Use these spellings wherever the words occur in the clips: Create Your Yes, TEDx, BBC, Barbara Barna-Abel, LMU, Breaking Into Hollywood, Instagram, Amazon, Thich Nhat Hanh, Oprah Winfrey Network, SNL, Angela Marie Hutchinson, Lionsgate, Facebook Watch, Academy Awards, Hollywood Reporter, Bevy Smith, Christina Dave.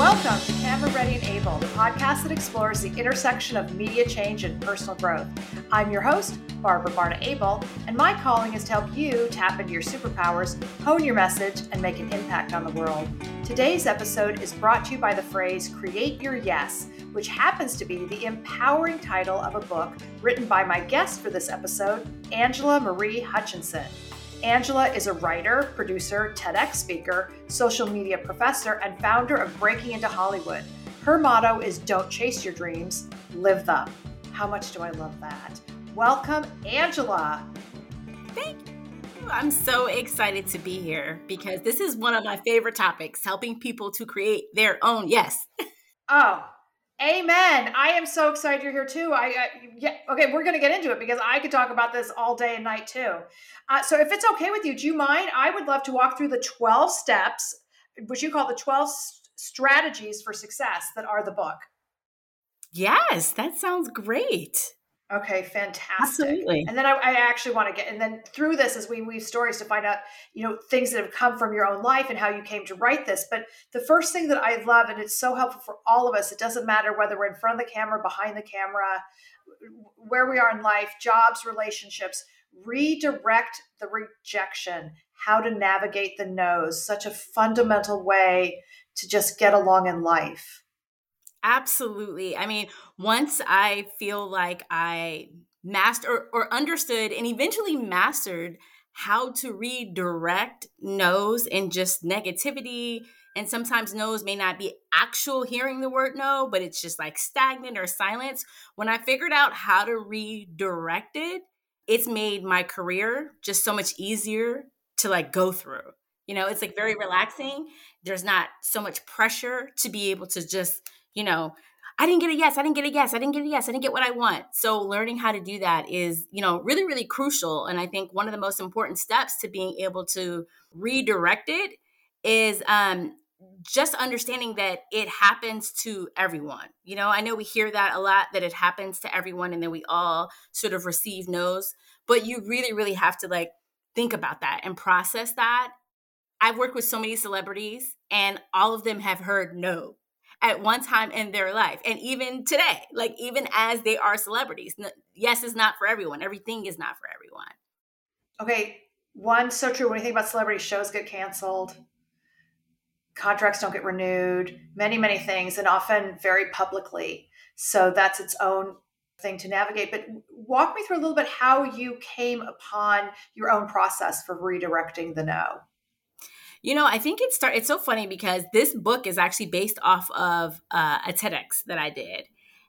Welcome to Camera Ready and Able, the podcast that explores the intersection of media change and personal growth. I'm your host, Barbara Barna-Abel, and my calling is to help you tap into your superpowers, hone your message, and make an impact on the world. Today's episode is brought to you by the phrase, Create Your Yes, which happens to be the empowering title of a book written by my guest for this episode, Angela Marie Hutchinson. Angela is a writer, producer, TEDx speaker, social media professor, and founder of Breaking Into Hollywood. Her motto is, don't chase your dreams, live them. How much do I love that? Welcome, Angela. Thank you. I'm so excited to be here because this is one of my favorite topics, helping people to create their own yes. Oh, amen. I am so excited you're here too. Okay, we're going to get into it because I could talk about this all day and night too. So if it's okay with you, do you mind? I would love to walk through the 12 steps, which you call the 12 strategies for success that are the book. Yes, that sounds great. Okay, fantastic. Absolutely. And then I actually want to get, and then through this as we weave stories to find out, you know, things that have come from your own life and how you came to write this. But the first thing that I love, and it's so helpful for all of us, it doesn't matter whether we're in front of the camera, behind the camera, where we are in life, jobs, relationships, redirect the rejection, how to navigate the no's, such a fundamental way to just get along in life. Absolutely. I mean, once I feel like I understood and eventually mastered how to redirect no's and just negativity. And sometimes no's may not be actual hearing the word no, but it's just like stagnant or silence. When I figured out how to redirect it, it's made my career just so much easier to like go through. You know, it's like very relaxing. There's not so much pressure to be able to just, you know, I didn't get a yes. I didn't get a yes. I didn't get a yes. I didn't get what I want. So learning how to do that is, you know, really, really crucial. And I think one of the most important steps to being able to redirect it is just understanding that it happens to everyone. You know, I know we hear that a lot, that it happens to everyone and then we all sort of receive no's, but you really, really have to like think about that and process that. I've worked with so many celebrities and all of them have heard no at one time in their life. And even today, like even as they are celebrities, yes is not for everyone. Everything is not for everyone. Okay. One, so true. When you think about celebrity shows get canceled, contracts don't get renewed, many, many things, and often very publicly. So that's its own thing to navigate. But walk me through a little bit how you came upon your own process for redirecting the no. You know, I think it's so funny because this book is actually based off of a TEDx that I did.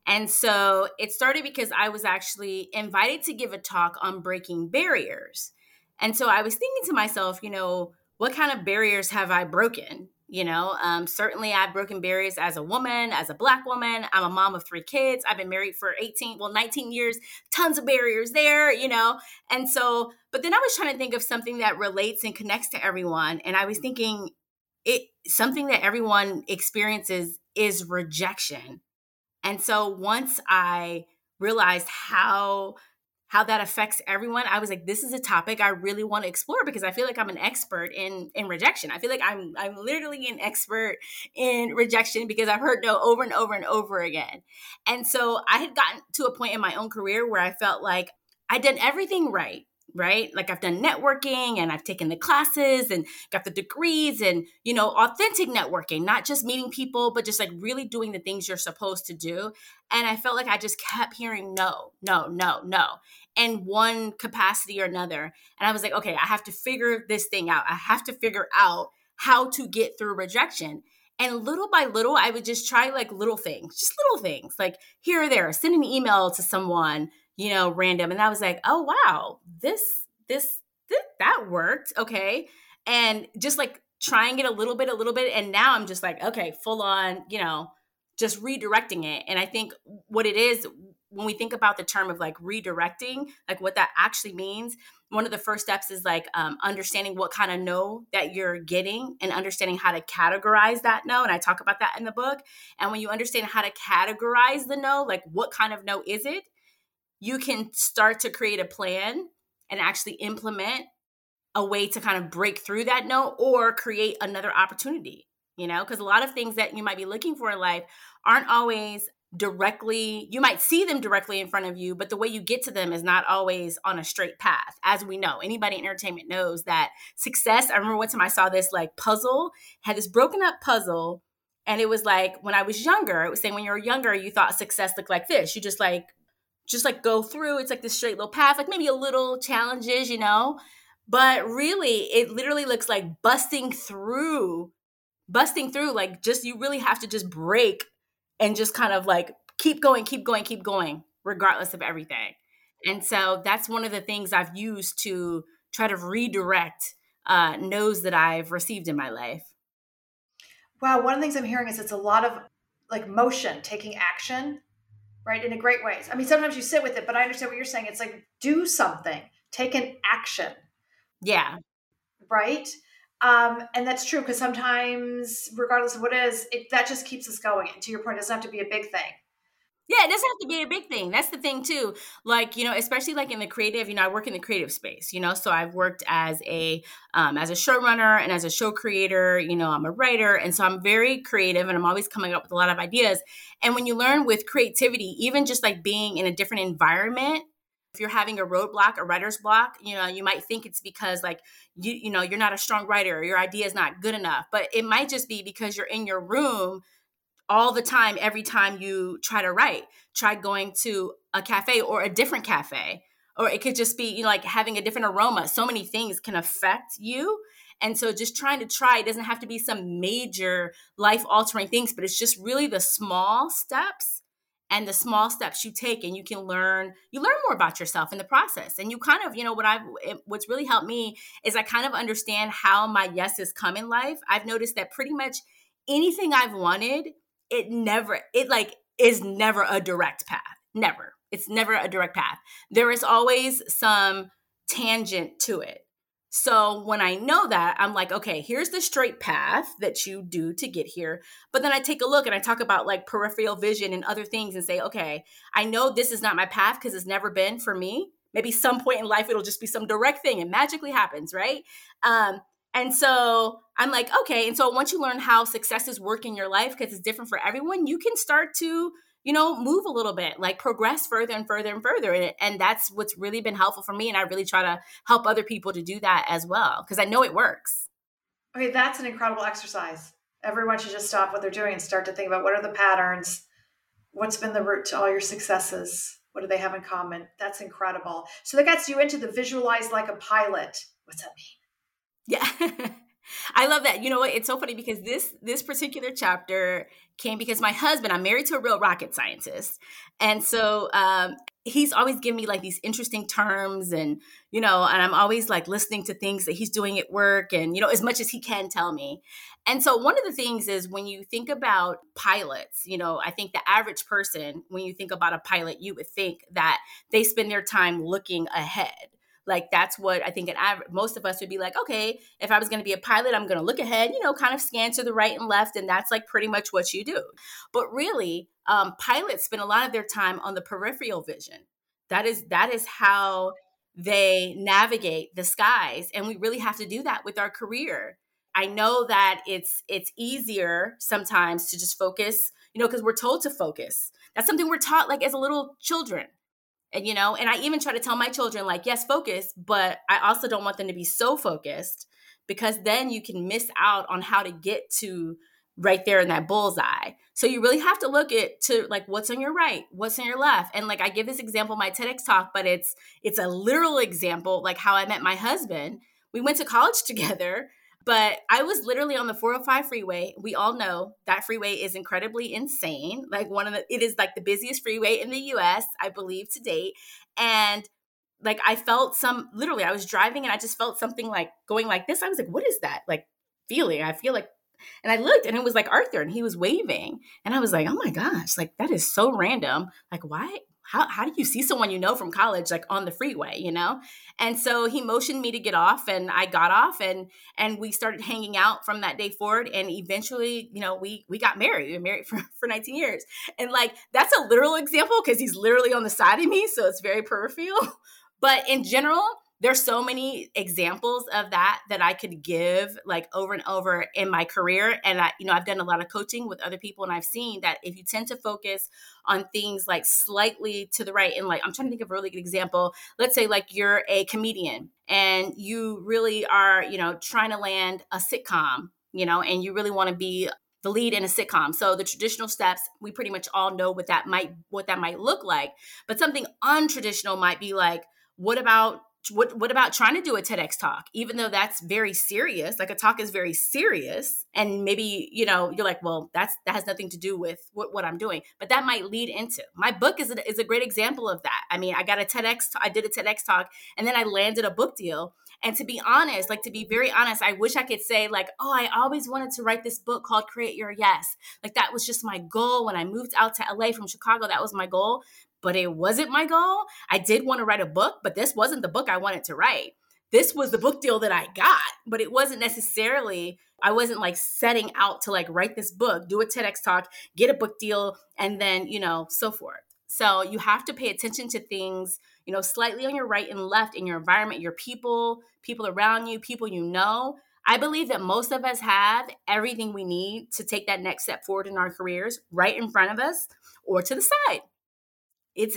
And so it started because I was actually invited to give a talk on breaking barriers. And so I was thinking to myself, you know, what kind of barriers have I broken? You know, certainly I've broken barriers as a woman, as a Black woman. I'm a mom of 3 kids. I've been married for 19 years, tons of barriers there, you know. And so, but then I was trying to think of something that relates and connects to everyone. And I was thinking something that everyone experiences is rejection. And so once I realized how that affects everyone, I was like, this is a topic I really want to explore because I feel like I'm an expert in rejection. I feel like I'm literally an expert in rejection because I've heard no over and over and over again. And so I had gotten to a point in my own career where I felt like I'd done everything right? Like I've done networking and I've taken the classes and got the degrees and, you know, authentic networking, not just meeting people, but just like really doing the things you're supposed to do. And I felt like I just kept hearing no, no, no, no, in one capacity or another. And I was like, okay, I have to figure this thing out. I have to figure out how to get through rejection. And little by little, I would just try like little things like here or there, send an email to someone, you know, random. And I was like, oh, wow, this that worked. Okay. And just like trying it a little bit. And now I'm just like, okay, full on, you know, just redirecting it. And I think what it is, when we think about the term of like redirecting, like what that actually means, one of the first steps is like understanding what kind of no that you're getting and understanding how to categorize that no. And I talk about that in the book. And when you understand how to categorize the no, like what kind of no is it, you can start to create a plan and actually implement a way to kind of break through that no or create another opportunity. you know, because a lot of things that you might be looking for in life aren't always directly, you might see them directly in front of you, but the way you get to them is not always on a straight path. As we know, anybody in entertainment knows that success, I remember one time I saw this like puzzle, had this broken up puzzle. And it was like, when I was younger, it was saying when you were younger, you thought success looked like this. You just like go through, it's like this straight little path, like maybe a little challenges, you know, but really it literally looks like busting through, like just, you really have to just break and just kind of like keep going, regardless of everything. And so that's one of the things I've used to try to redirect no's that I've received in my life. Wow. One of the things I'm hearing is it's a lot of like motion, taking action, right? In a great ways. I mean, sometimes you sit with it, but I understand what you're saying. It's like, do something, take an action. Yeah. Right. And that's true. Cause sometimes regardless of what it is, that just keeps us going. And to your point, it doesn't have to be a big thing. Yeah. It doesn't have to be a big thing. That's the thing too. Like, you know, especially like in the creative, you know, I work in the creative space, you know, so I've worked as a showrunner and as a show creator, you know, I'm a writer. And so I'm very creative and I'm always coming up with a lot of ideas. And when you learn with creativity, even just like being in a different environment, if you're having a roadblock, a writer's block, you know, you might think it's because like, you know, you're not a strong writer, or your idea is not good enough, but it might just be because you're in your room all the time, every time you try to write. Try going to a cafe or a different cafe, or it could just be, you know, like having a different aroma. So many things can affect you. And so just try, it doesn't have to be some major life altering things, but it's just really the small steps and the small steps you take, and you can learn, you learn more about yourself in the process. And you kind of, you know, what's really helped me is I kind of understand how my yeses come in life. I've noticed that pretty much anything I've wanted, it is never a direct path. Never. It's never a direct path. There is always some tangent to it. So when I know that, I'm like, okay, here's the straight path that you do to get here. But then I take a look and I talk about like peripheral vision and other things and say, okay, I know this is not my path because it's never been for me. Maybe some point in life, it'll just be some direct thing and magically happens, right? And so I'm like, okay. And so once you learn how successes work in your life, because it's different for everyone, you can start to, you know, move a little bit, like progress further and further and further. And that's what's really been helpful for me. And I really try to help other people to do that as well, because I know it works. Okay. That's an incredible exercise. Everyone should just stop what they're doing and start to think about what are the patterns, what's been the root to all your successes, what do they have in common? That's incredible. So that gets you into the visualize like a pilot. What's that mean? Yeah. I love that. You know what? It's so funny because this particular chapter came because my husband, I'm married to a real rocket scientist. And so he's always giving me like these interesting terms and, you know, and I'm always like listening to things that he's doing at work and, you know, as much as he can tell me. And so one of the things is when you think about pilots, you know, I think the average person, when you think about a pilot, you would think that they spend their time looking ahead. Like that's what I think most of us would be like, okay, if I was going to be a pilot, I'm going to look ahead, you know, kind of scan to the right and left. And that's like pretty much what you do. But really, pilots spend a lot of their time on the peripheral vision. That is how they navigate the skies. And we really have to do that with our career. I know that it's easier sometimes to just focus, you know, because we're told to focus. That's something we're taught like as little children. And, you know, and I even try to tell my children, like, yes, focus, but I also don't want them to be so focused because then you can miss out on how to get to right there in that bullseye. So you really have to look to like what's on your right, what's on your left. And like, I give this example in my TEDx talk, but it's a literal example, like how I met my husband. We went to college together, but I was literally on the 405 freeway. We all know that freeway is incredibly insane. Like it is like the busiest freeway in the US, I believe, to date. And like, I was driving and I just felt something like going like this. I was like, what is that? Like feeling, I feel like, and I looked and it was like Arthur and he was waving. And I was like, oh my gosh, like that is so random. Like why? How do you see someone you know from college like on the freeway, you know? And so he motioned me to get off and I got off and we started hanging out from that day forward. And eventually, you know, we got married. We were married for 19 years. And like, that's a literal example because he's literally on the side of me. So it's very peripheral. But in general, There's so many examples of that I could give like over and over in my career. And I've done a lot of coaching with other people, and I've seen that if you tend to focus on things like slightly to the right, and like, I'm trying to think of a really good example. Let's say like you're a comedian and you really are, trying to land a sitcom, and you really want to be the lead in a sitcom. So the traditional steps, we pretty much all know what that might look like, but something untraditional might be like, what about trying to do a TEDx talk, even though that's very serious, like a talk is very serious. And maybe, you're like, well, that has nothing to do with what I'm doing, but that might lead into. My book is a great example of that. I mean, I did a TEDx talk, and then I landed a book deal. And to be very honest, I wish I could say like, oh, I always wanted to write this book called Create Your Yes. Like that was just my goal when I moved out to LA from Chicago. That was my goal. But it wasn't my goal. I did want to write a book, but this wasn't the book I wanted to write. This was the book deal that I got, but it wasn't necessarily, I wasn't like setting out to like write this book, do a TEDx talk, get a book deal, and then, so forth. So you have to pay attention to things, slightly on your right and left in your environment, your people around you, people you know. I believe that most of us have everything we need to take that next step forward in our careers right in front of us or to the side. It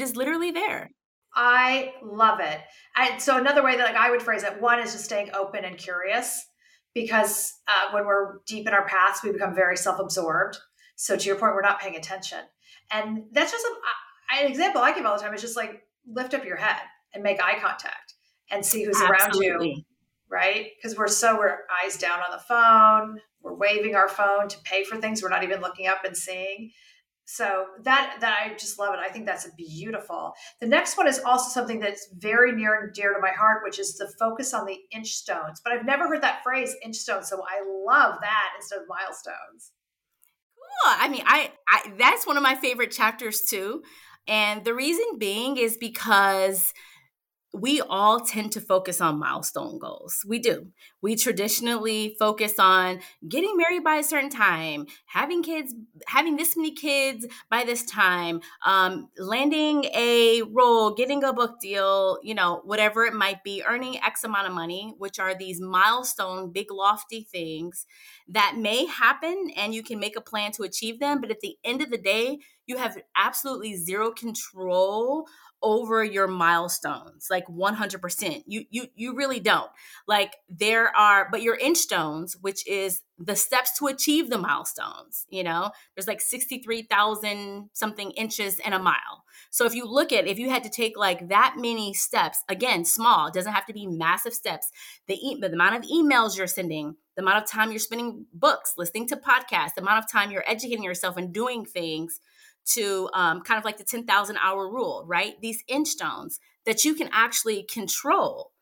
is literally there. I love it. And so another way that I would phrase it, one is just staying open and curious, because when we're deep in our past, we become very self-absorbed. So to your point, we're not paying attention. And that's just an example I give all the time. It's just like, lift up your head and make eye contact and see who's around you, right? Because we're eyes down on the phone. We're waving our phone to pay for things. We're not even looking up and seeing. So that I just love it. I think that's beautiful. The next one is also something that's very near and dear to my heart, which is the focus on the inch stones. But I've never heard that phrase, inch stones. So I love that instead of milestones. Cool. I mean, I that's one of my favorite chapters too. And the reason being is because we all tend to focus on milestone goals. We do. We traditionally focus on getting married by a certain time, having kids, having this many kids by this time, landing a role, getting a book deal, whatever it might be, earning X amount of money, which are these milestone, big, lofty things that may happen and you can make a plan to achieve them. But at the end of the day, you have absolutely zero control over your milestones, like 100%. You really don't. Like but your inch stones, which is the steps to achieve the milestones, there's like 63,000 something inches in a mile. So if you had to take like that many steps, again, small, doesn't have to be massive steps. The amount of emails you're sending, the amount of time you're spending books, listening to podcasts, the amount of time you're educating yourself and doing things, to kind of like the 10,000 hour rule, right? These inch stones that you can actually control,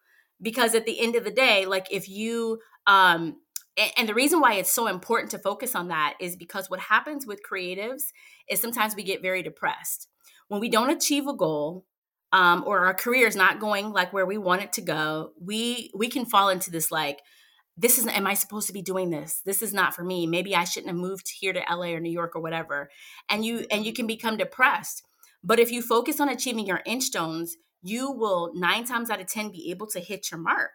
because at the end of the day, like if you, and the reason why it's so important to focus on that is because what happens with creatives is sometimes we get very depressed. When we don't achieve a goal or our career is not going like where we want it to go, we can fall into this like, am I supposed to be doing this? This is not for me. Maybe I shouldn't have moved here to LA or New York or whatever. And you can become depressed. But if you focus on achieving your inch stones, you will 9 times out of 10 be able to hit your mark.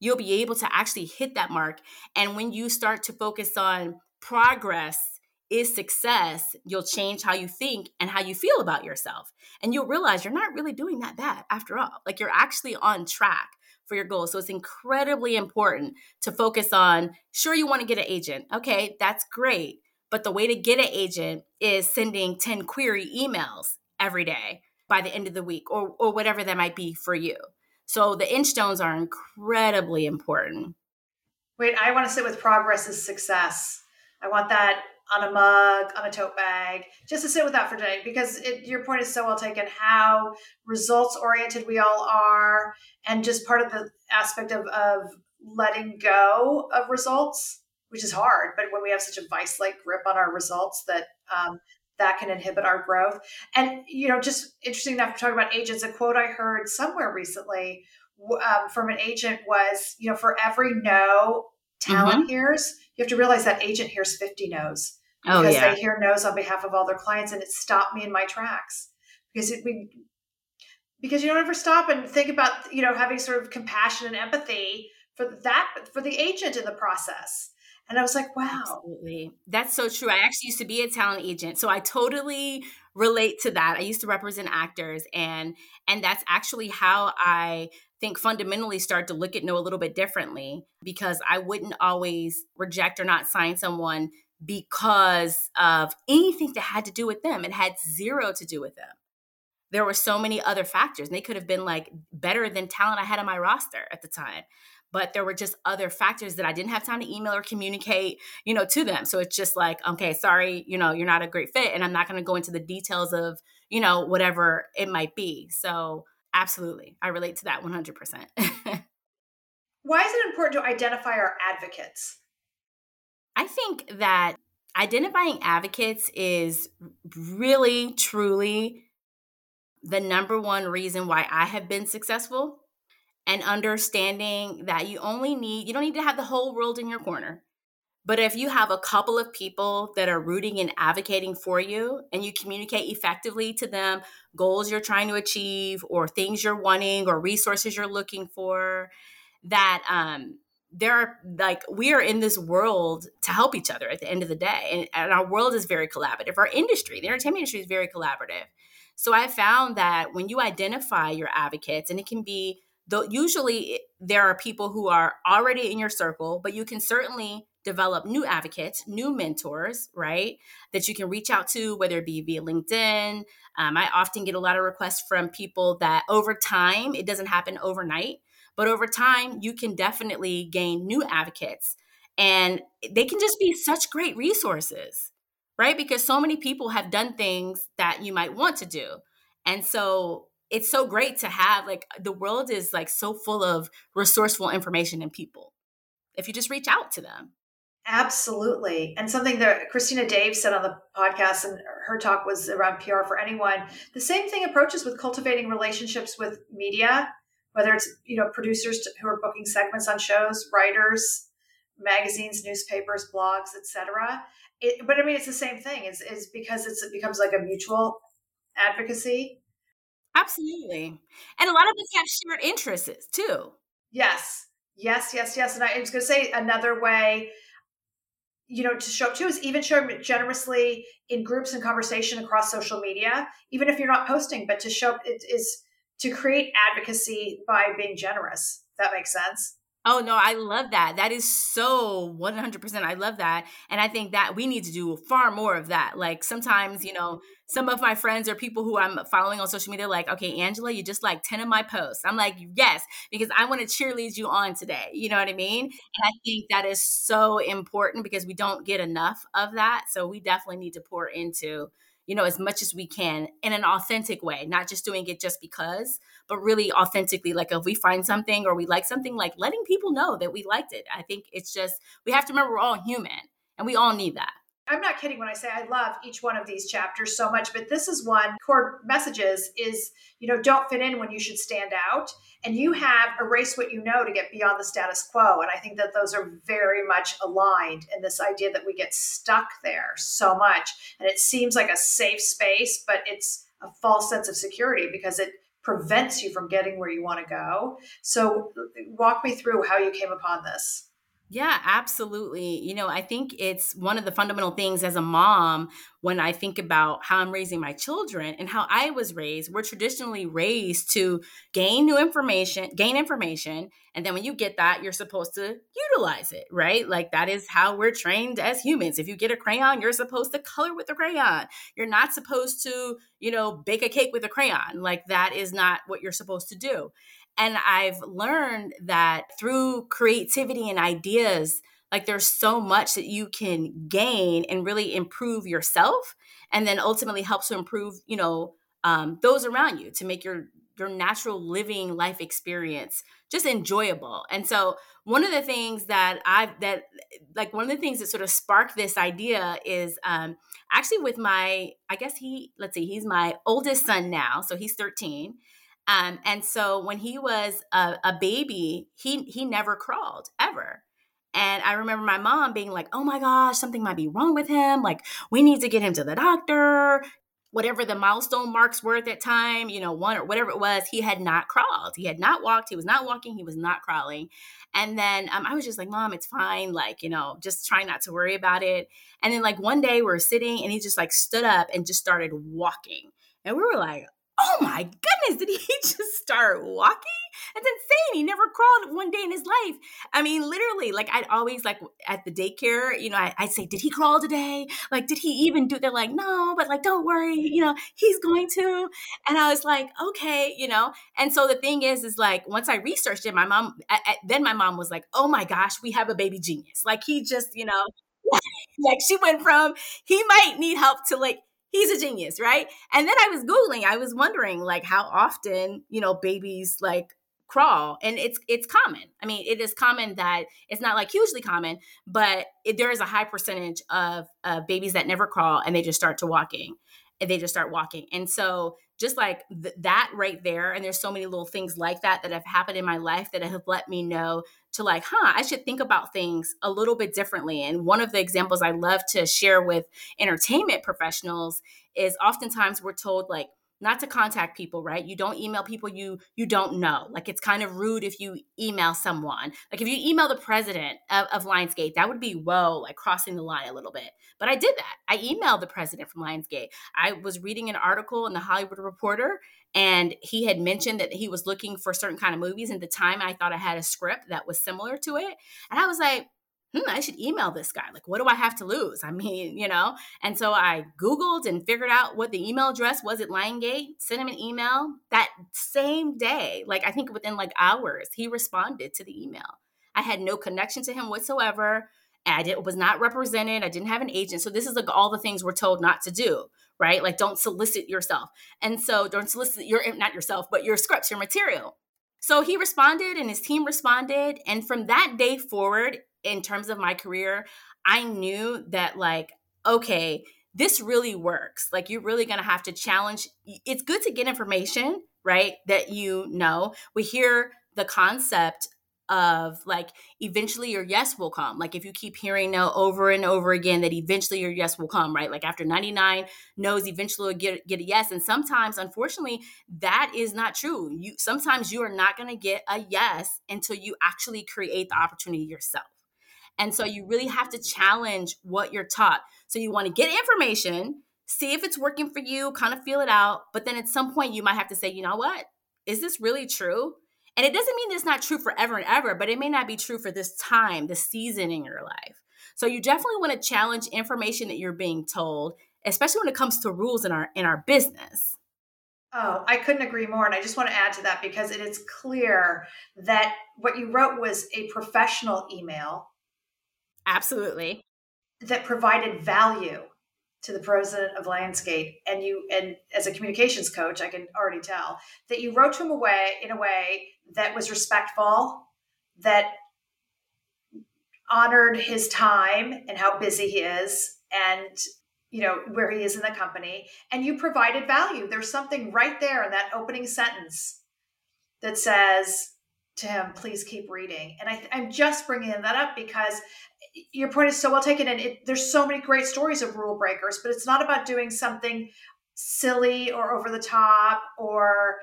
You'll be able to actually hit that mark. And when you start to focus on progress is success, you'll change how you think and how you feel about yourself. And you'll realize you're not really doing that bad after all. Like you're actually on track for your goals. So it's incredibly important to focus on, sure, you want to get an agent. Okay, that's great. But the way to get an agent is sending 10 query emails every day by the end of the week or whatever that might be for you. So the inch stones are incredibly important. Wait, I want to sit with progress as success. I want that on a mug, on a tote bag, just to sit with that for today, because your point is so well taken, how results oriented we all are, and just part of the aspect of letting go of results, which is hard, but when we have such a vice-like grip on our results that can inhibit our growth. And, just interesting enough, we're talking about agents, a quote I heard somewhere recently from an agent was, for every no talent hears, you have to realize that agent hears 50 no's because they hear no's on behalf of all their clients. And it stopped me in my tracks because because you don't ever stop and think about, you know, having sort of compassion and empathy for that, for the agent in the process. And I was like, wow. Absolutely. That's so true. I actually used to be a talent agent. So I totally relate to that. I used to represent actors, and that's actually how I think fundamentally start to look at no a little bit differently, because I wouldn't always reject or not sign someone because of anything that had to do with them. It had zero to do with them. There were so many other factors, and they could have been like better than talent I had on my roster at the time. But there were just other factors that I didn't have time to email or communicate, you know, to them. So it's just like, okay, sorry, you know, you're not a great fit. And I'm not going to go into the details of, you know, whatever it might be. So absolutely. I relate to that 100%. Why is it important to identify our advocates? I think that identifying advocates is really, truly the number one reason why I have been successful. And understanding that you don't need to have the whole world in your corner. But if you have a couple of people that are rooting and advocating for you, and you communicate effectively to them goals you're trying to achieve or things you're wanting or resources you're looking for, that we are in this world to help each other at the end of the day. And our world is very collaborative. Our industry, the entertainment industry, is very collaborative. So I found that when you identify your advocates, and it can be, though usually there are people who are already in your circle, but you can certainly develop new advocates, new mentors, right, that you can reach out to, whether it be via LinkedIn. I often get a lot of requests from people that over time, it doesn't happen overnight, but over time, you can definitely gain new advocates. And they can just be such great resources, right? Because so many people have done things that you might want to do. And so it's so great to have, like, the world is like so full of resourceful information and people if you just reach out to them. Absolutely. And something that Christina Dave said on the podcast, and her talk was around PR for anyone. The same thing approaches with cultivating relationships with media, whether it's, you know, producers who are booking segments on shows, writers, magazines, newspapers, blogs, etc. But I mean, it's the same thing. It's because it becomes like a mutual advocacy. Absolutely. And a lot of us have shared interests too. Yes. And I was going to say another way, you know, to show up too is even show generously in groups and conversation across social media, even if you're not posting, but to show up is to create advocacy by being generous. That makes sense. Oh, no, I love that. That is so 100%. I love that. And I think that we need to do far more of that. Like sometimes, you know, some of my friends or people who I'm following on social media, like, okay, Angela, you just like 10 of my posts. I'm like, yes, because I want to cheerlead you on today. You know what I mean? And I think that is so important because we don't get enough of that. So we definitely need to pour into, you know, as much as we can in an authentic way, not just doing it just because, but really authentically, like if we find something or we like something, like letting people know that we liked it. I think it's just, we have to remember we're all human and we all need that. I'm not kidding when I say I love each one of these chapters so much, but this is one core messages is, you know, don't fit in when you should stand out, and you have erase what you know to get beyond the status quo. And I think that those are very much aligned in this idea that we get stuck there so much. And it seems like a safe space, but it's a false sense of security because it prevents you from getting where you want to go. So walk me through how you came upon this. Yeah, absolutely. You know, I think it's one of the fundamental things as a mom, when I think about how I'm raising my children and how I was raised, we're traditionally raised to gain information. And then when you get that, you're supposed to utilize it, right? Like that is how we're trained as humans. If you get a crayon, you're supposed to color with a crayon. You're not supposed to, you know, bake a cake with a crayon. Like that is not what you're supposed to do. And I've learned that through creativity and ideas, like there's so much that you can gain and really improve yourself, and then ultimately helps to improve, you know, those around you to make your natural living life experience just enjoyable. And so one of the things that sort of sparked this idea is actually with my, I guess he's my oldest son now, so he's 13. And so when he was a baby, he never crawled ever. And I remember my mom being like, oh my gosh, something might be wrong with him. Like we need to get him to the doctor. whatever the milestone marks were at that time, you know, one or whatever it was, he had not crawled. He had not walked. He was not walking. He was not crawling. And then I was just like, Mom, it's fine. Like, you know, just try not to worry about it. And then like one day we're sitting and he just like stood up and just started walking. And we were like, oh my goodness, did he just start walking? That's insane. He never crawled one day in his life. I mean, literally, like I'd always like at the daycare, you know, I'd say, did he crawl today? Like, did he even do? They're like, no, but like, don't worry, you know, he's going to. And I was like, okay, you know. And so the thing is like, once I researched it, my mom was like, oh my gosh, we have a baby genius. Like he just, you know, like she went from, he might need help to like, he's a genius, right? And then I was Googling, I was wondering like how often, you know, babies like crawl, and it's common. I mean, it is common that it's not like hugely common, but there is a high percentage of babies that never crawl and they just start to walking and they just start walking. And so just like that right there. And there's so many little things like that have happened in my life that have let me know to like, I should think about things a little bit differently. And one of the examples I love to share with entertainment professionals is oftentimes we're told like, not to contact people, right? You don't email people you don't know. Like it's kind of rude if you email someone. Like if you email the president of Lionsgate, that would be, whoa, like crossing the line a little bit. But I did that. I emailed the president from Lionsgate. I was reading an article in the Hollywood Reporter, and he had mentioned that he was looking for certain kind of movies. At the time, I thought I had a script that was similar to it. And I was like, I should email this guy. Like, what do I have to lose? I mean, you know? And so I Googled and figured out what the email address was at Lionsgate, sent him an email that same day. Like, I think within like hours, he responded to the email. I had no connection to him whatsoever. I was not represented. I didn't have an agent. So this is like all the things we're told not to do, right? Like don't solicit yourself. And so don't solicit your scripts, your material. So he responded and his team responded. And from that day forward, in terms of my career, I knew that like, okay, this really works. Like you're really going to have to challenge. It's good to get information, right? That, you know, we hear the concept of like, eventually your yes will come. Like if you keep hearing no over and over again, that eventually your yes will come, right? Like after 99 no's, eventually you'll get a yes. And sometimes, unfortunately, that is not true. Sometimes you are not going to get a yes until you actually create the opportunity yourself. And so you really have to challenge what you're taught. So you want to get information, see if it's working for you, kind of feel it out. But then at some point you might have to say, you know what? Is this really true? And it doesn't mean it's not true forever and ever, but it may not be true for this time, this season in your life. So you definitely want to challenge information that you're being told, especially when it comes to rules in our business. Oh, I couldn't agree more. And I just want to add to that because it is clear that what you wrote was a professional email. Absolutely. That provided value to the president of Lionsgate. And as a communications coach, I can already tell that you wrote to him in a way that was respectful, that honored his time and how busy he is and, you know, where he is in the company. And you provided value. There's something right there in that opening sentence that says to him, please keep reading. And I'm just bringing that up because your point is so well taken, and there's so many great stories of rule breakers, but it's not about doing something silly or over the top or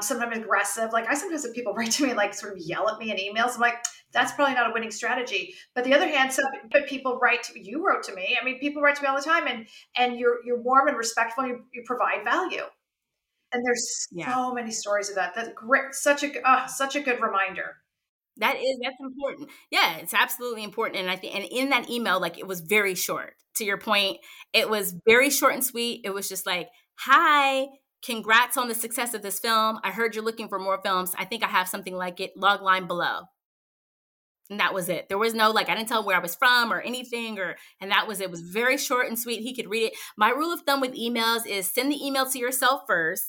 sometimes aggressive. Like I sometimes have people write to me and like sort of yell at me in emails. I'm like, that's probably not a winning strategy. But the other hand, but people you wrote to me. I mean, people write to me all the time, and you're warm and respectful. And you provide value, and there's so many stories of that. That's great. Such a good reminder. That's important. Yeah, it's absolutely important. And I think, and in that email, like it was very short. To your point, it was very short and sweet. It was just like, hi, congrats on the success of this film. I heard you're looking for more films. I think I have something like it. Log line below. And that was it. There was no, like, I didn't tell him where I was from or anything, and that was it. It was very short and sweet. He could read it. My rule of thumb with emails is send the email to yourself first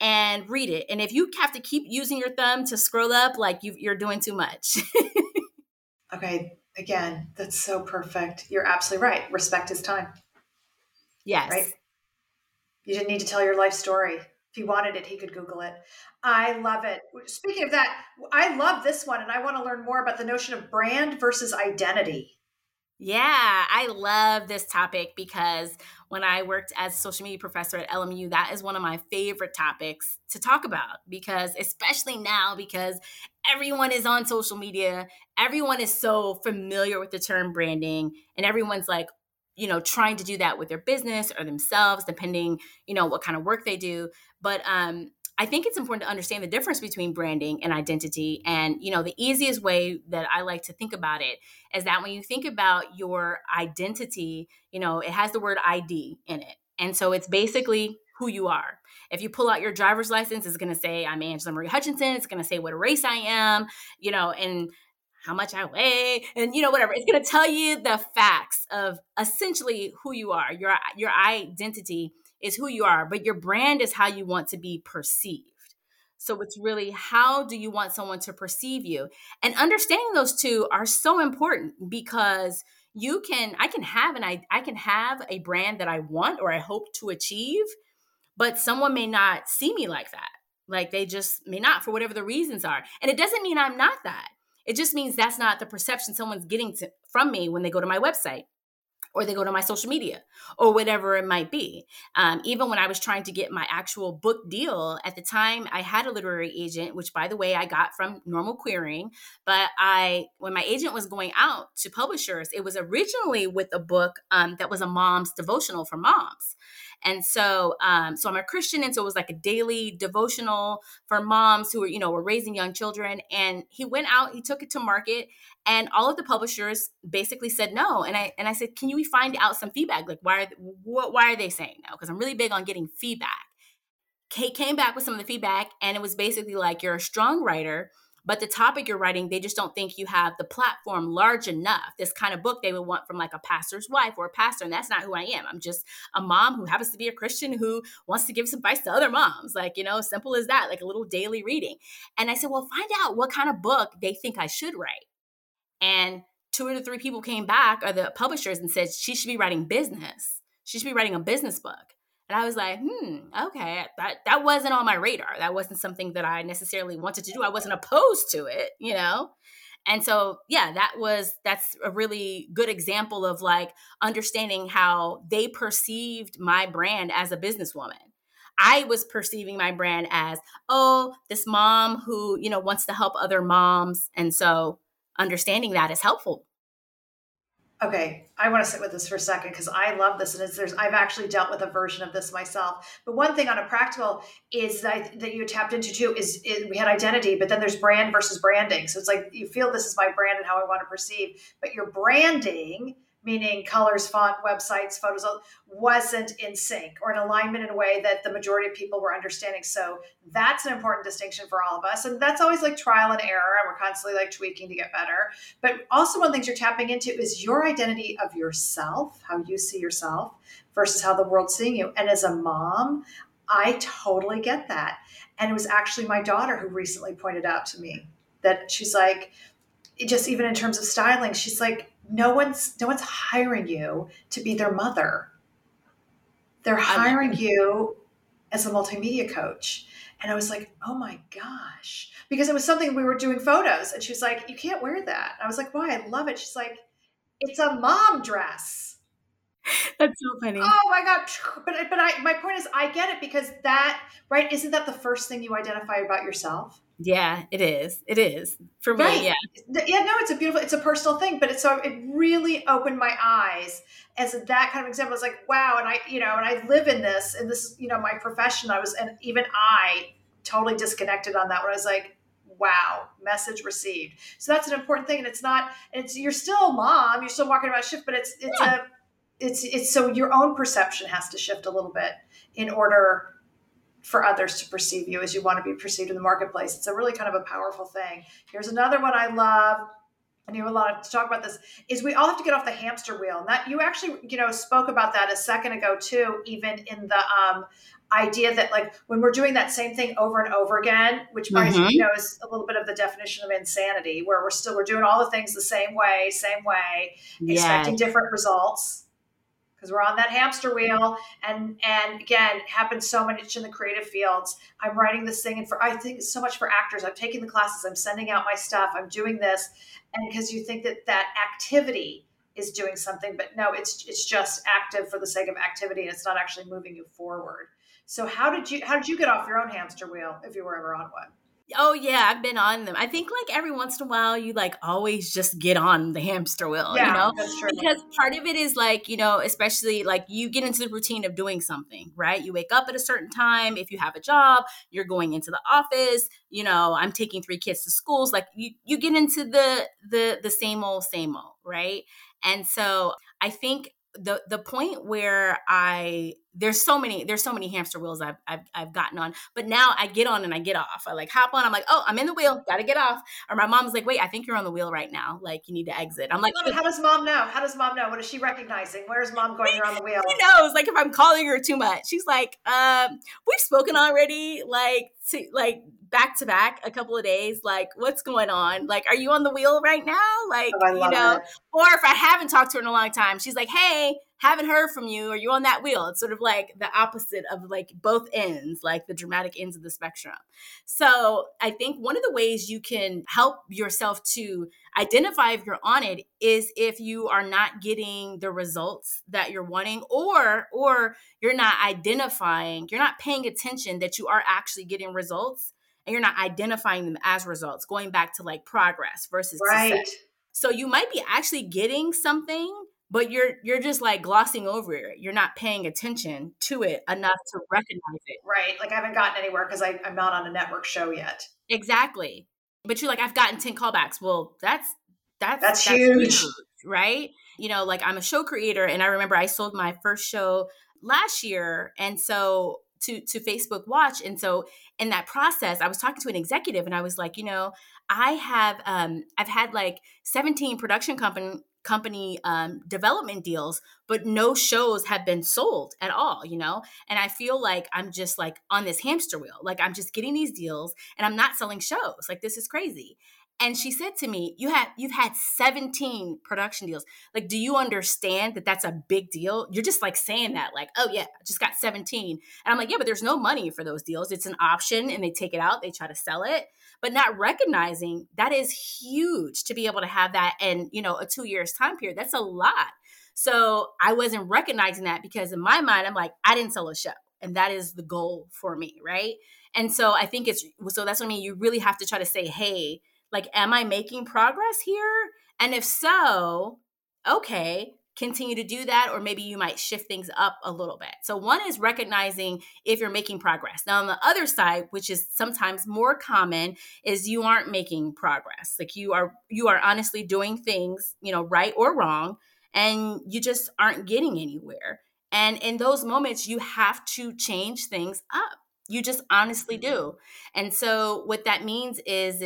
and read it. And if you have to keep using your thumb to scroll up, like you're doing too much. Okay. Again, that's so perfect. You're absolutely right. Respect his time. Yes. Right? You didn't need to tell your life story. If he wanted it, he could Google it. I love it. Speaking of that, I love this one. And I want to learn more about the notion of brand versus identity. Yeah, I love this topic because when I worked as a social media professor at LMU, that is one of my favorite topics to talk about, because especially now, because everyone is on social media, everyone is so familiar with the term branding, and everyone's like, you know, trying to do that with their business or themselves, depending, you know, what kind of work they do. But I think it's important to understand the difference between branding and identity. And, you know, the easiest way that I like to think about it is that when you think about your identity, you know, it has the word ID in it. And so it's basically who you are. If you pull out your driver's license, it's going to say, I'm Angela Marie Hutchinson. It's going to say what race I am, you know, and how much I weigh, and, you know, whatever. It's going to tell you the facts of essentially who you are. Your identity is who you are, but your brand is how you want to be perceived. So it's really, how do you want someone to perceive you? And understanding those two are so important, because you can, I can have a brand that I want or I hope to achieve, but someone may not see me like that. Like, they just may not, for whatever the reasons are. And it doesn't mean I'm not that. It just means that's not the perception someone's getting from me when they go to my website, or they go to my social media, or whatever it might be. Even when I was trying to get my actual book deal, at the time I had a literary agent, which, by the way, I got from normal querying. But when my agent was going out to publishers, it was originally with a book that was a mom's devotional for moms. And so, so I'm a Christian. And so it was like a daily devotional for moms who were, you know, were raising young children. And he went out, he took it to market, and all of the publishers basically said no. And I said, can you find out some feedback? Like, why are they saying no? Because I'm really big on getting feedback. He came back with some of the feedback, and it was basically like, you're a strong writer, but the topic you're writing, they just don't think you have the platform large enough. This kind of book they would want from like a pastor's wife or a pastor. And that's not who I am. I'm just a mom who happens to be a Christian who wants to give some advice to other moms. Like, you know, simple as that, like a little daily reading. And I said, well, find out what kind of book they think I should write. And 2 or 3 people came back, or the publishers, and said, she should be writing business. She should be writing a business book. And I was like, okay, that wasn't on my radar. That wasn't something that I necessarily wanted to do. I wasn't opposed to it, you know? And so, yeah, that's a really good example of like understanding how they perceived my brand as a businesswoman. I was perceiving my brand as, oh, this mom who, you know, wants to help other moms. And so understanding that is helpful. Okay, I want to sit with this for a second, because I love this, and I've actually dealt with a version of this myself. But one thing on a practical is that you tapped into too is we had identity, but then there's brand versus branding. So it's like, you feel this is my brand and how I want to perceive, but your branding, meaning colors, font, websites, photos, wasn't in sync or in alignment in a way that the majority of people were understanding. So that's an important distinction for all of us. And that's always like trial and error, and we're constantly like tweaking to get better. But also, one of the things you're tapping into is your identity of yourself, how you see yourself versus how the world's seeing you. And as a mom, I totally get that. And it was actually my daughter who recently pointed out to me that she's like, just even in terms of styling, she's like, no one's hiring you to be their mother. They're hiring you as a multimedia coach. And I was like, oh my gosh, because it was something we were doing photos. And she was like, you can't wear that. And I was like, why? I love it. She's like, it's a mom dress. That's so funny. Oh my God. But my point is, I get it, because that, right. Isn't that the first thing you identify about yourself? Yeah, it is. It is for me. Right. Yeah, no, it's a personal thing, but it really opened my eyes as that kind of example. It's like, wow. And I live in this, and this is, you know, my profession. And even I totally disconnected on that one. I was like, wow, message received. So that's an important thing. And you're still a mom, you're still walking about shift, but so your own perception has to shift a little bit in order for others to perceive you as you want to be perceived in the marketplace. It's a really kind of a powerful thing. Here's another one I love, and you have a lot to talk about this, is we all have to get off the hamster wheel. And that you actually, you know, spoke about that a second ago too, even in the idea that like when we're doing that same thing over and over again, which probably, you know, is a little bit of the definition of insanity, where we're doing all the things the same way, yes, expecting different results. Because we're on that hamster wheel, and again, it happens so much in the creative fields. I'm writing this thing, and I think it's so much for actors. I'm taking the classes, I'm sending out my stuff, I'm doing this, and because you think that activity is doing something, but no, it's just active for the sake of activity. And it's not actually moving you forward. So how did you get off your own hamster wheel, if you were ever on one? Oh yeah, I've been on them. I think like every once in a while you like always just get on the hamster wheel, yeah, you know? That's true. Because part of it is like, you know, especially like you get into the routine of doing something, right? You wake up at a certain time. If you have a job, you're going into the office, you know, I'm taking 3 kids to schools. Like you get into the same old, right? And so I think the point where there's so many hamster wheels I've gotten on, but now I get on and I get off. I like hop on. I'm like, oh, I'm in the wheel. Got to get off. Or my mom's like, wait, I think you're on the wheel right now. Like you need to exit. I'm like, how does mom know? How does mom know? What is she recognizing? Where's mom going? You're on the wheel. Who knows? Like if I'm calling her too much, she's like, we've spoken already. Like back to back a couple of days. Like what's going on? Like, are you on the wheel right now? Like, oh, you know, that. Or if I haven't talked to her in a long time, she's like, hey, haven't heard from you. Are you on that wheel? It's sort of like the opposite of like both ends, like the dramatic ends of the spectrum. So I think one of the ways you can help yourself to identify if you're on it is if you are not getting the results that you're wanting, or you're not identifying, you're not paying attention that you are actually getting results and you're not identifying them as results, going back to like progress versus success. So you might be actually getting something, but you're just like glossing over it. You're not paying attention to it enough to recognize it. Right. Like I haven't gotten anywhere because I'm not on a network show yet. Exactly. But you're like, I've gotten 10 callbacks. Well, that's huge. Right. You know, like I'm a show creator and I remember I sold my first show last year. And so to Facebook Watch. And so in that process, I was talking to an executive and I was like, you know, I have, I've had like 17 production company development deals, but no shows have been sold at all, you know? And I feel like I'm just like on this hamster wheel, like I'm just getting these deals and I'm not selling shows. Like, this is crazy. And she said to me, you've had 17 production deals. Like, do you understand that that's a big deal? You're just like saying that like, oh yeah, I just got 17. And I'm like, yeah, but there's no money for those deals. It's an option and they take it out. They try to sell it, but not recognizing that is huge to be able to have that in, you know, a 2 years time period. That's a lot. So I wasn't recognizing that because in my mind, I'm like, I didn't sell a show. And that is the goal for me. Right. And so I think so that's what I mean. You really have to try to say, hey, like, am I making progress here? And if so, okay, continue to do that. Or maybe you might shift things up a little bit. So one is recognizing if you're making progress. Now on the other side, which is sometimes more common, is you aren't making progress. Like you are honestly doing things, you know, right or wrong, and you just aren't getting anywhere. And in those moments, you have to change things up. You just honestly do. And so what that means is,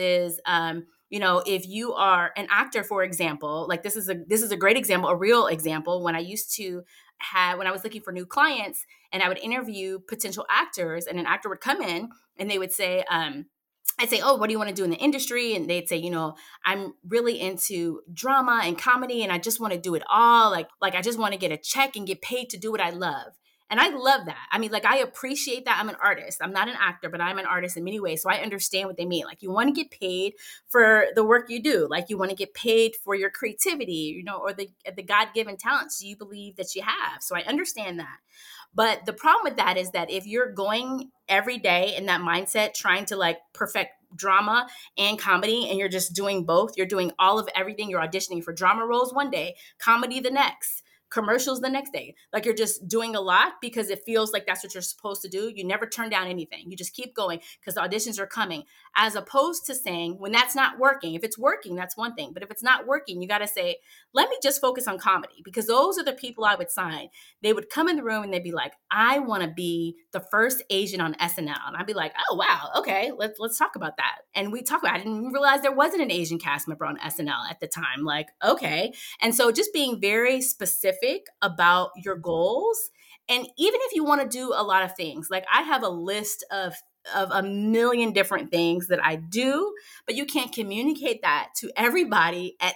you know, if you are an actor, for example, like this is a great example, a real example. When I used to have, when I was looking for new clients and I would interview potential actors and an actor would come in and they would say, I'd say, oh, what do you want to do in the industry? And they'd say, you know, I'm really into drama and comedy and I just want to do it all. Like I just want to get a check and get paid to do what I love. And I love that. I mean, like, I appreciate that. I'm an artist. I'm not an actor, but I'm an artist in many ways. So I understand what they mean. Like, you want to get paid for the work you do. Like, you want to get paid for your creativity, you know, or the God-given talents you believe that you have. So I understand that. But the problem with that is that if you're going every day in that mindset, trying to like perfect drama and comedy, and you're just doing both, you're doing all of everything. You're auditioning for drama roles one day, comedy the next, commercials the next day. Like, you're just doing a lot because it feels like that's what you're supposed to do. You never turn down anything. You just keep going because the auditions are coming, as opposed to saying, when that's not working, if it's working, that's one thing. But if it's not working, you got to say, let me just focus on comedy, because those are the people I would sign. They would come in the room and they'd be like, I want to be the first Asian on SNL. And I'd be like, oh, wow. Okay. Let's talk about that. And we talk about it. I didn't even realize there wasn't an Asian cast member on SNL at the time. Like, okay. And so just being very specific about your goals. And even if you want to do a lot of things, like I have a list of a million different things that I do, but you can't communicate that to everybody at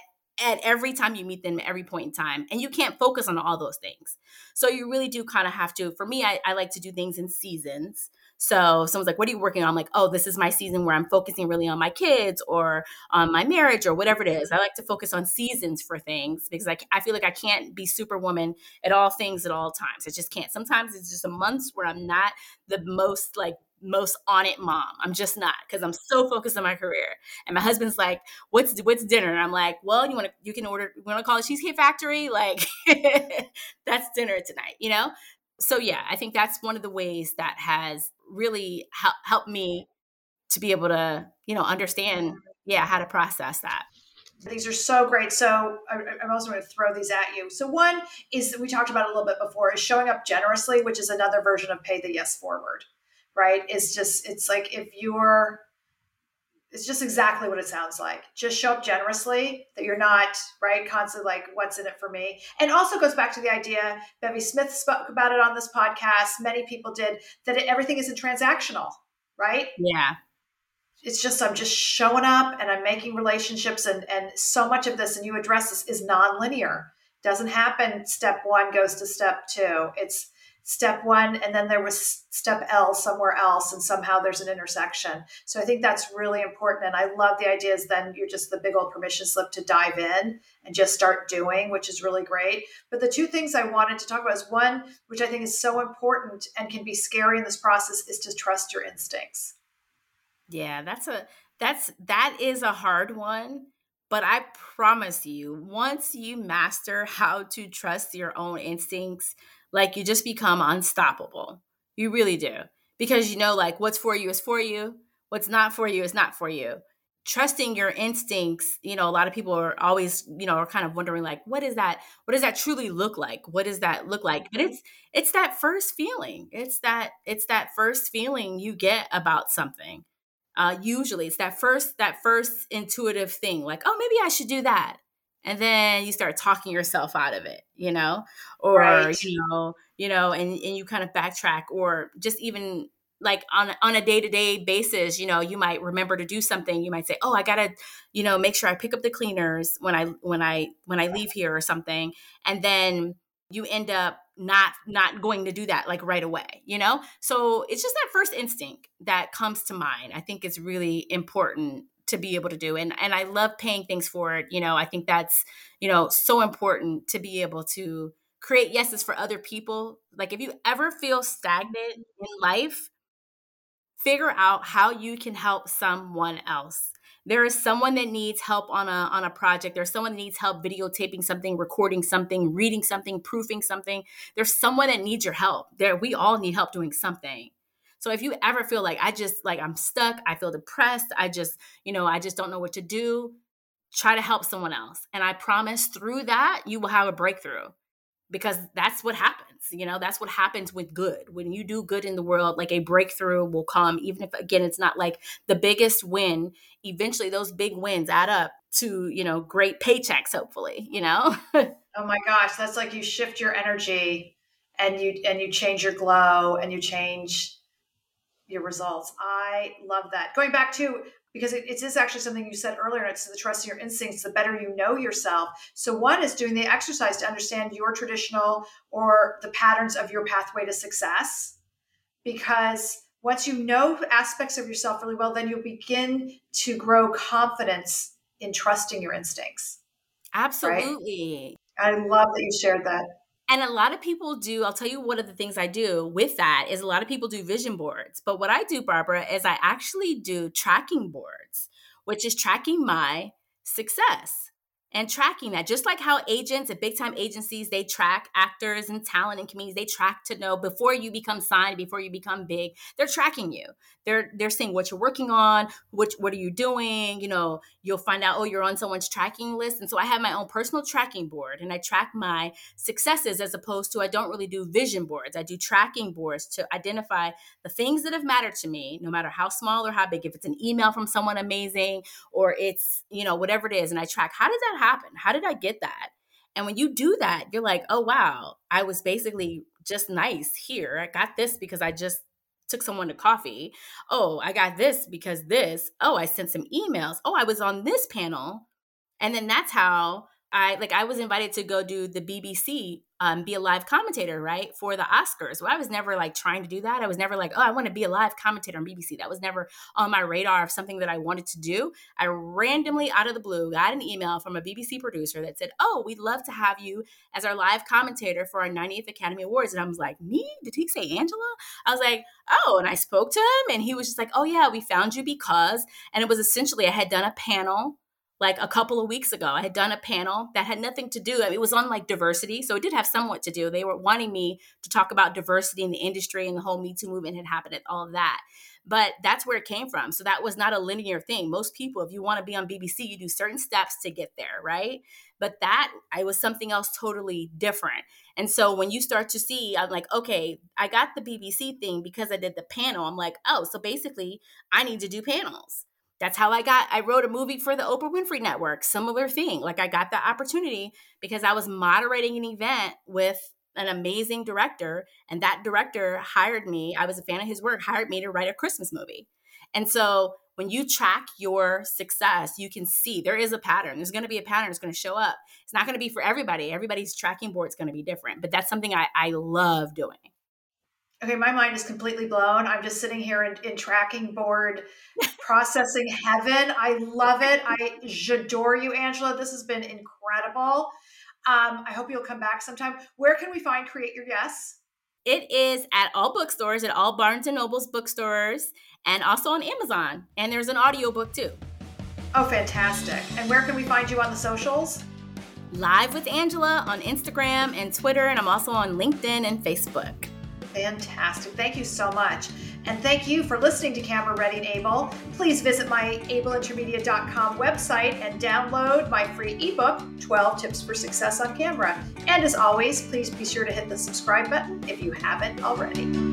every time you meet them, at every point in time. And you can't focus on all those things. So you really do kind of have to, for me, I like to do things in seasons. So someone's like, what are you working on? I'm like, oh, this is my season where I'm focusing really on my kids or on my marriage or whatever it is. I like to focus on seasons for things because I feel like I can't be superwoman at all things at all times. I just can't. Sometimes it's just a month where I'm not the most on it mom. I'm just not, because I'm so focused on my career. And my husband's like, what's dinner? And I'm like, well, you can call it Cheesecake Factory. Like that's dinner tonight, you know? So yeah, I think that's one of the ways that has really helped me to be able to, understand, how to process that. These are so great. So I'm also going to throw these at you. So one is, we talked about a little bit before, is showing up generously, which is another version of pay the yes forward. Right? It's just exactly what it sounds like. Just show up generously, that you're not, right, constantly like, what's in it for me? And also goes back to the idea, Bevy Smith spoke about it on this podcast, many people did, that everything isn't transactional, right? Yeah. It's just, I'm just showing up and I'm making relationships, and so much of this, and you address this, is nonlinear. Doesn't happen. Step one goes to step two. It's step one, and then there was step L somewhere else, and somehow there's an intersection. So I think that's really important. And I love the ideas, then you're just the big old permission slip to dive in and just start doing, which is really great. But the two things I wanted to talk about is one, which I think is so important and can be scary in this process, is to trust your instincts. Yeah, that is a hard one. But I promise you, once you master how to trust your own instincts, you just become unstoppable. You really do. Because what's for you is for you. What's not for you is not for you. Trusting your instincts, a lot of people are always, are kind of wondering, what is that? What does that truly look like? What does that look like? But it's that first feeling. It's that first feeling you get about something. Usually it's that first intuitive thing, maybe I should do that. And then you start talking yourself out of it, or, right. And you kind of backtrack, or just even on a day-to-day basis, you might remember to do something. You might say, oh, I got to, make sure I pick up the cleaners when I leave here or something. And then you end up not going to do that right away, So it's just that first instinct that comes to mind. I think it's really important to be able to do. And I love paying things forward. I think that's, so important to be able to create yeses for other people. If you ever feel stagnant in life, figure out how you can help someone else. There is someone that needs help on a project. There's someone that needs help videotaping something, recording something, reading something, proofing something. There's someone that needs your help. We all need help doing something. So if you ever feel I'm stuck, I feel depressed, I just don't know what to do, try to help someone else. And I promise through that, you will have a breakthrough, because that's what happens. That's what happens with good. When you do good in the world, a breakthrough will come, even if, again, it's not the biggest win. Eventually those big wins add up to, great paychecks, hopefully, Oh my gosh. That's you shift your energy and you change your glow and you change your results. I love that. Going back to, because it is actually something you said earlier, and it's the trust in your instincts, the better you know yourself. So one is doing the exercise to understand your traditional or the patterns of your pathway to success, because once you know aspects of yourself really well, then you'll begin to grow confidence in trusting your instincts. Absolutely. Right? I love that you shared that. And a lot of people do, I'll tell you one of the things I do with that is a lot of people do vision boards. But what I do, Barbara, is I actually do tracking boards, which is tracking my success and tracking that. Just like how agents at big time agencies, they track actors and talent and communities, they track to know before you become signed, before you become big, they're tracking you. They're seeing what you're working on, what are you doing? You'll find out, oh, you're on someone's tracking list. And so I have my own personal tracking board, and I track my successes, as opposed to, I don't really do vision boards. I do tracking boards to identify the things that have mattered to me, no matter how small or how big, if it's an email from someone amazing, or it's, whatever it is. And I track, how did that happen? How did I get that? And when you do that, you're like, oh, wow, I was basically just nice here. I got this because I just took someone to coffee. Oh, I got this because this. Oh, I sent some emails. Oh, I was on this panel. And then that's how I was invited to go do the BBC, be a live commentator, right, for the Oscars. Well, I was never like trying to do that. I was never like, oh, I want to be a live commentator on BBC. That was never on my radar of something that I wanted to do. I randomly, out of the blue, got an email from a BBC producer that said, oh, we'd love to have you as our live commentator for our 98th Academy Awards. And I was like, me? Did he say Angela? I was like, oh, and I spoke to him and he was just like, oh yeah, we found you because, and it was essentially, I had done a panel like a couple of weeks ago. I had done a panel that had nothing to do. I mean, it was on like diversity. So it did have somewhat to do. They were wanting me to talk about diversity in the industry, and the whole Me Too movement had happened and all of that. But that's where it came from. So that was not a linear thing. Most people, if you want to be on BBC, you do certain steps to get there, right? But that, I was something else totally different. And so when you start to see, I'm like, okay, I got the BBC thing because I did the panel. I'm like, oh, so basically I need to do panels. That's how I wrote a movie for the Oprah Winfrey Network, similar thing. Like I got the opportunity because I was moderating an event with an amazing director, and that director hired me. I was a fan of his work, hired me to write a Christmas movie. And so when you track your success, you can see there is a pattern. There's going to be a pattern. It's going to show up. It's not going to be for everybody. Everybody's tracking board is going to be different, but that's something I love doing. Okay, my mind is completely blown. I'm just sitting here in tracking board processing heaven. I love it. I adore you, Angela. This has been incredible. I hope you'll come back sometime. Where can we find Create Your Yes? It is at all bookstores, at all Barnes & Noble's bookstores, and also on Amazon. And there's an audiobook too. Oh, fantastic. And where can we find you on the socials? Live with Angela on Instagram and Twitter, and I'm also on LinkedIn and Facebook. Fantastic. Thank you so much. And thank you for listening to Camera Ready and Able. Please visit my ableintermedia.com website and download my free ebook, 12 Tips for Success on Camera. And as always, please be sure to hit the subscribe button if you haven't already.